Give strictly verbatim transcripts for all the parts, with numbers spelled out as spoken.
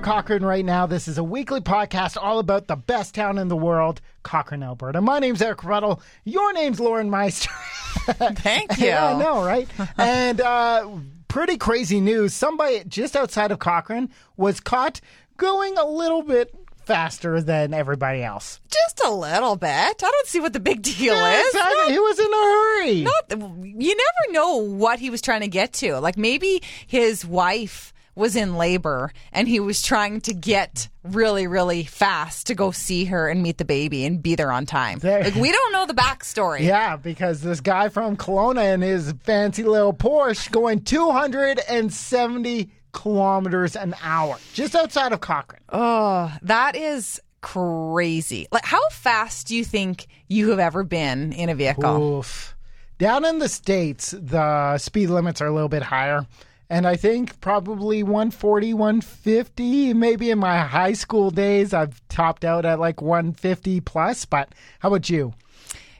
Cochrane Right Now. This is a weekly podcast all about the best town in the world, Cochrane, Alberta. My name's Eric Ruddle. Your name's Lauren Meister. Thank you. Yeah, I know, right? And uh, pretty crazy news. Somebody just outside of Cochrane was caught going a little bit faster than everybody else. Just a little bit. I don't see what the big deal yeah, is. Exactly. Not, he was in a hurry. Not, you never know what he was trying to get to. Like maybe his wife was in labor and he was trying to get really, really fast to go see her and meet the baby and be there on time. There. Like we don't know the backstory. Yeah, because this guy from Kelowna in his fancy little Porsche going two hundred seventy kilometers an hour just outside of Cochrane. Oh, that is crazy. Like, how fast do you think you have ever been in a vehicle? Oof. Down in the States, the speed limits are a little bit higher. And I think probably one forty, one fifty, maybe in my high school days, I've topped out at like one fifty plus. But how about you?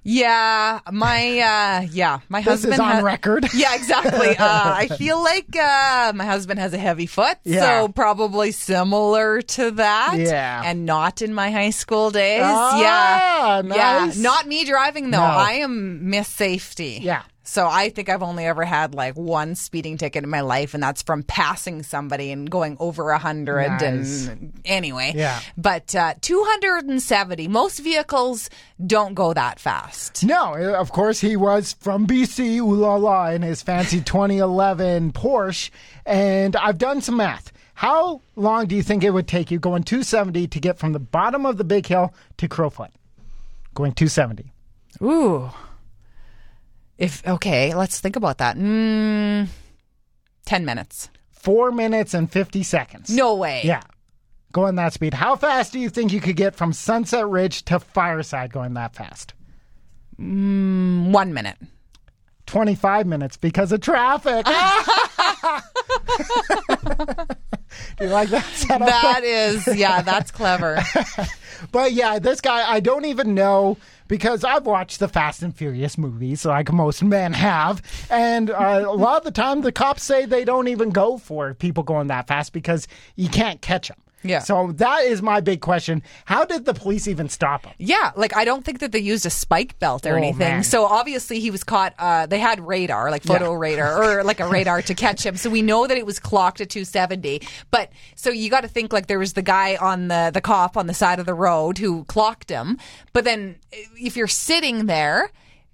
Yeah, my uh, yeah, my this husband is on ha- record. Yeah, exactly. Uh, I feel like uh, my husband has a heavy foot, yeah. So probably similar to that. Yeah, and not in my high school days. Oh, yeah, nice. Yeah, not me driving though. No. I am Miss Safety. Yeah. So I think I've only ever had like one speeding ticket in my life, and that's from passing somebody and going over a hundred. Nice. And anyway, yeah. But uh, two hundred seventy. Most vehicles don't go that fast. No, of course he was from B C, ooh la la, in his fancy twenty eleven Porsche, and I've done some math. How long do you think it would take you going two seventy to get from the bottom of the Big Hill to Crowfoot? Going two seventy. Ooh. If okay, let's think about that. Mm, ten minutes. Four minutes and fifty seconds. No way. Yeah. Going that speed. How fast do you think you could get from Sunset Ridge to Fireside going that fast? Mm, one minute. Twenty-five minutes because of traffic. Do you like that setup? That is, yeah, that's clever. But yeah, this guy, I don't even know, because I've watched the Fast and Furious movies, like most men have, and uh, a lot of the time the cops say they don't even go for people going that fast because you can't catch them. Yeah. So that is my big question. How did the police even stop him? Yeah, like I don't think that they used a spike belt or oh, anything. Man. So obviously he was caught, uh, they had radar, like photo yeah. radar or like a radar to catch him. So we know that it was clocked at two seventy. But so you got to think like there was the guy on the, the cop on the side of the road who clocked him. But then if you're sitting there,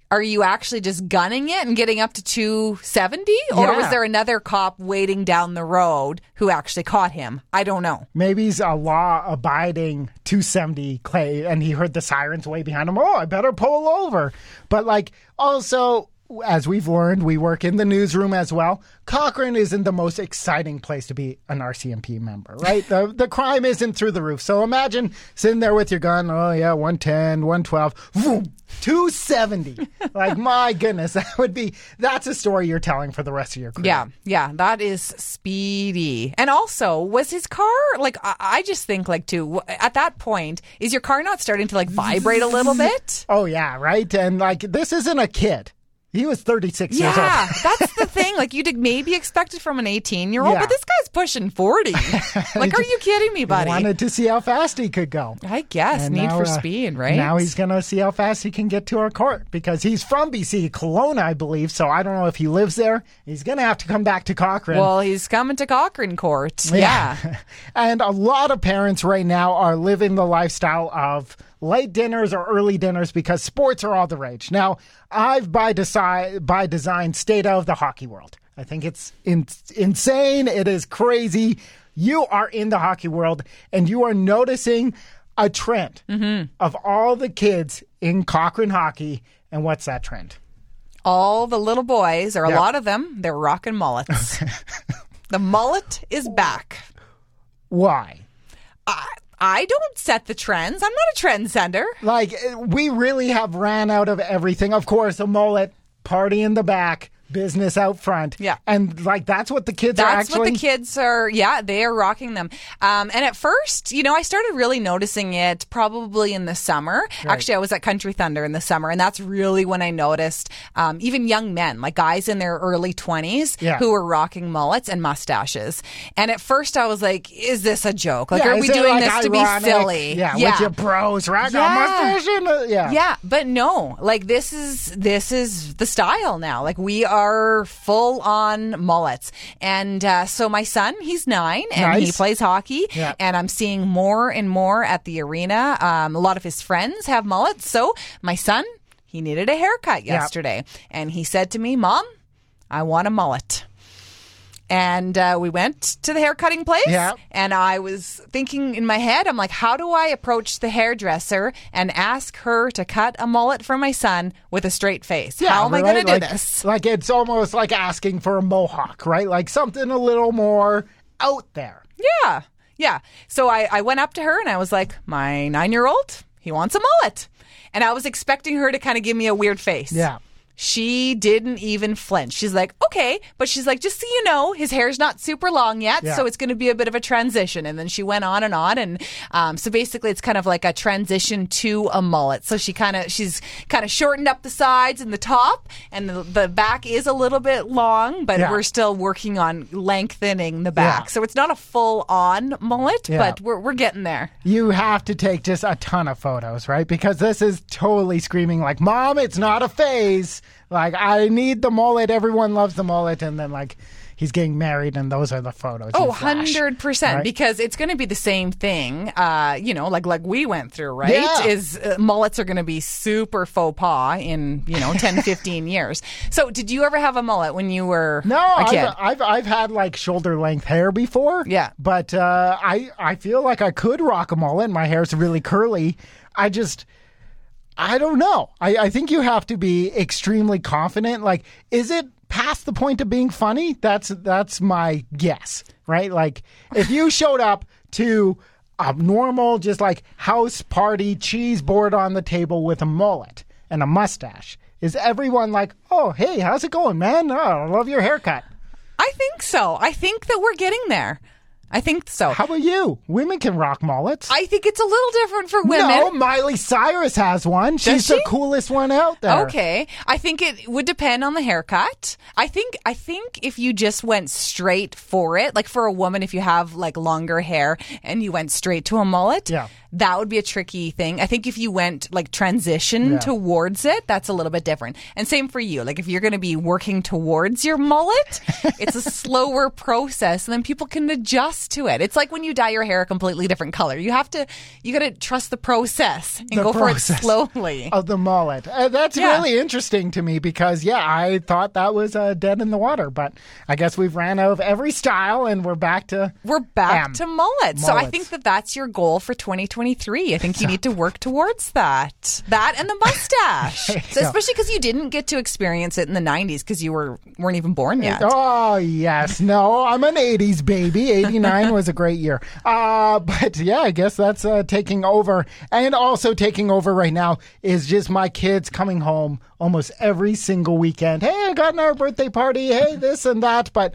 are you actually just gunning it and getting up to two seventy? Or yeah. was there another cop waiting down the road who actually caught him? I don't know. Maybe he's a law-abiding two seventy Clay, and he heard the sirens way behind him. Oh, I better pull over. But, like, also, as we've learned, we work in the newsroom as well. Cochrane isn't the most exciting place to be an R C M P member, right? the the crime isn't through the roof. So imagine sitting there with your gun. Oh, yeah, one ten, one twelve, vroom, two seventy. Like, my goodness, that would be, that's a story you're telling for the rest of your career. Yeah, yeah, that is speedy. And also, was his car, like, I, I just think, like, too, at that point, is your car not starting to, like, vibrate a little bit? Oh, yeah, right? And, like, this isn't a kid. He was thirty-six yeah, years old. Yeah, that's the thing. Like, you'd maybe expect it from an eighteen-year-old, yeah. but this guy's pushing forty. Like, are you kidding me, buddy? He wanted to see how fast he could go. I guess. And need now, for uh, speed, right? Now he's going to see how fast he can get to our court, because he's from B C, Kelowna, I believe, so I don't know if he lives there. He's going to have to come back to Cochrane. Well, he's coming to Cochrane Court. Yeah. yeah. And a lot of parents right now are living the lifestyle of late dinners or early dinners because sports are all the rage. Now, I've by, desi- by design stayed out of the hockey world. I think it's in- insane. It is crazy. You are in the hockey world and you are noticing a trend mm-hmm. of all the kids in Cochrane hockey. And what's that trend? All the little boys, or a yep. lot of them, they're rocking mullets. The mullet is back. Why? I- I don't set the trends. I'm not a trendsetter. Like, we really have ran out of everything. Of course, a mullet, party in the back, business out front. Yeah. And like, that's what the kids that's are actually... That's what the kids are, yeah, they are rocking them. Um, and at first, you know, I started really noticing it probably in the summer. Right. Actually, I was at Country Thunder in the summer, and that's really when I noticed um, even young men, like guys in their early twenties yeah. who were rocking mullets and mustaches. And at first I was like, is this a joke? Like, yeah, are we doing like this ironic? To be silly? Yeah, yeah, with your bros, right? Yeah. Yeah. yeah, but no, like this is, this is the style now. Like, we are are full on mullets. And uh, so my son, he's nine and nice. He plays hockey yeah. and I'm seeing more and more at the arena. Um, a lot of his friends have mullets. So my son, he needed a haircut yesterday yeah. and he said to me, Mom, I want a mullet. And uh, we went to the haircutting place yeah. and I was thinking in my head, I'm like, how do I approach the hairdresser and ask her to cut a mullet for my son with a straight face? Yeah, how am right? I going to do like, this? Like, it's almost like asking for a mohawk, right? Like something a little more out there. Yeah. Yeah. So I, I went up to her and I was like, my nine-year-old, he wants a mullet. And I was expecting her to kind of give me a weird face. Yeah. She didn't even flinch. She's like, okay. But she's like, just so you know, his hair's not super long yet, yeah. so it's going to be a bit of a transition. And then she went on and on. And um, so basically it's kind of like a transition to a mullet. So she kind of, she's kind of shortened up the sides and the top, and the, the back is a little bit long, but yeah. we're still working on lengthening the back. Yeah. So it's not a full on mullet, yeah. but we're, we're getting there. You have to take just a ton of photos, right? Because this is totally screaming like, Mom, it's not a phase. Like, I need the mullet. Everyone loves the mullet. And then, like, he's getting married, and those are the photos. Oh, one hundred percent. Right? Because it's going to be the same thing, uh, you know, like like we went through, right? Yeah. Is uh, mullets are going to be super faux pas in, you know, ten, fifteen years. So did you ever have a mullet when you were no, a kid? No, I've, I've, I've had, like, shoulder-length hair before. Yeah. But uh, I, I feel like I could rock a mullet. My hair's really curly. I just... I don't know. I, I think you have to be extremely confident. Like, is it past the point of being funny? That's that's my guess, right? Like, if you showed up to a normal, just like house party cheese board on the table with a mullet and a mustache, is everyone like, oh, hey, how's it going, man? Oh, I love your haircut. I think so. I think that we're getting there. I think so. How about you? Women can rock mullets. I think it's a little different for women. No, Miley Cyrus has one. She's she? the coolest one out there. Okay. I think it would depend on the haircut. I think I think if you just went straight for it, like for a woman, if you have like longer hair and you went straight to a mullet, yeah. that would be a tricky thing. I think if you went like transition yeah. towards it, that's a little bit different. And same for you. Like if you're going to be working towards your mullet, it's a slower process and then people can adjust to it. It's like when you dye your hair a completely different color. You have to, you got to trust the process and the go process for it slowly. Of the mullet. Uh, that's yeah. really interesting to me because, yeah, I thought that was uh, dead in the water, but I guess we've ran out of every style and we're back to We're back um, to mullets. mullets. So I think that that's your goal for twenty twenty-three. I think you need to work towards that. That and the mustache. So especially because you didn't get to experience it in the nineties because you were, weren't even born yet. Oh, yes. No, I'm an eighties baby. eighty-nine was a great year. Uh, but yeah, I guess that's uh, taking over. And also taking over right now is just my kids coming home almost every single weekend. Hey, I got another birthday party. Hey, this and that. But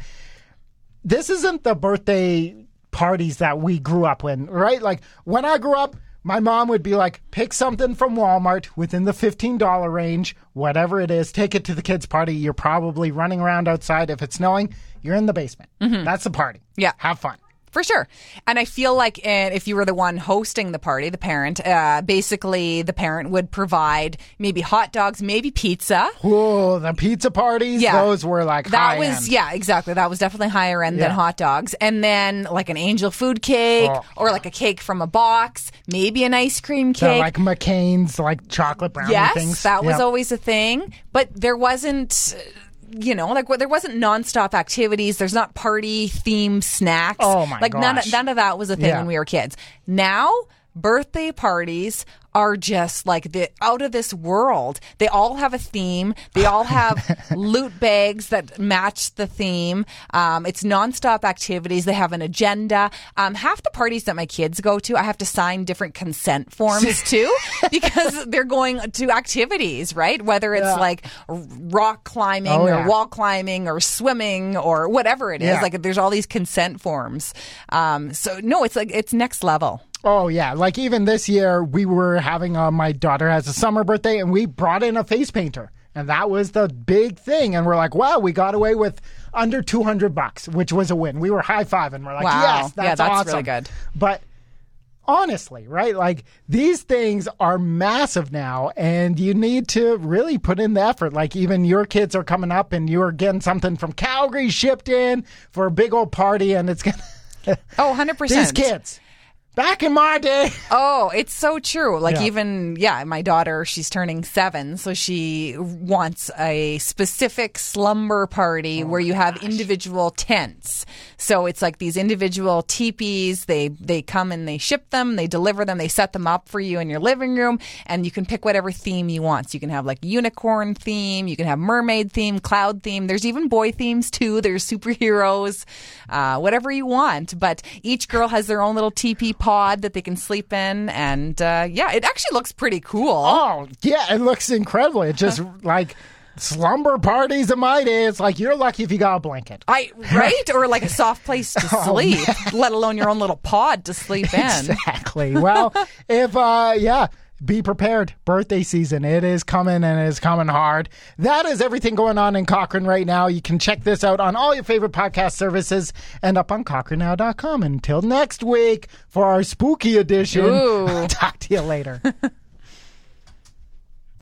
this isn't the birthday parties that we grew up in, right? Like when I grew up, my mom would be like, pick something from Walmart within the fifteen dollars range, whatever it is, take it to the kids' party. You're probably running around outside. If it's snowing, you're in the basement. Mm-hmm. That's the party. Yeah. Have fun. For sure. And I feel like if you were the one hosting the party, the parent, uh, basically the parent would provide maybe hot dogs, maybe pizza. Whoa, the pizza parties, yeah. those were like that high was, end. Yeah, exactly. That was definitely higher end yeah. than hot dogs. And then like an angel food cake oh. or like a cake from a box, maybe an ice cream cake. So like McCain's, like chocolate brownie yes, things. Yes, that was yep. always a thing. But there wasn't... You know, like well, there wasn't nonstop activities. There's not party themed snacks. Oh my gosh. Like none of, none of that was a thing yeah. when we were kids. Now birthday parties are just like the out of this world. They all have a theme. They all have loot bags that match the theme. Um, it's nonstop activities. They have an agenda. Um, half the parties that my kids go to, I have to sign different consent forms too, because they're going to activities, right? Whether it's yeah. like rock climbing oh, or yeah. wall climbing or swimming or whatever it is. Yeah. Like there's all these consent forms. Um, so no, it's like, it's next level. Oh, yeah. Like, even this year, we were having uh, my daughter has a summer birthday, and we brought in a face painter. And that was the big thing. And we're like, wow, we got away with under two hundred bucks, which was a win. We were high-fiving. We're like, wow. yes, that's, yeah, that's awesome. Really good. But honestly, right? Like, these things are massive now, and you need to really put in the effort. Like, even your kids are coming up, and you're getting something from Calgary shipped in for a big old party, and it's going to... Oh, one hundred percent. These kids... Back in my day. Oh, it's so true. Like yeah. even, yeah, my daughter, she's turning seven. So she wants a specific slumber party oh where you have gosh. individual tents. So it's like these individual teepees. They, they come and they ship them. They deliver them. They set them up for you in your living room. And you can pick whatever theme you want. So you can have like unicorn theme. You can have mermaid theme, cloud theme. There's even boy themes too. There's superheroes, uh, whatever you want. But each girl has their own little teepee pod that they can sleep in, and uh, yeah, it actually looks pretty cool. Oh, yeah, it looks incredible. It just like slumber parties in my day. It's like you're lucky if you got a blanket, I right, or like a soft place to sleep, oh, let alone your own little pod to sleep in. Exactly. Well, if uh, yeah. be prepared. Birthday season. It is coming, and it is coming hard. That is everything going on in Cochrane right now. You can check this out on all your favorite podcast services and up on Cochrannow dot com. Until next week for our spooky edition. Ooh. Talk to you later.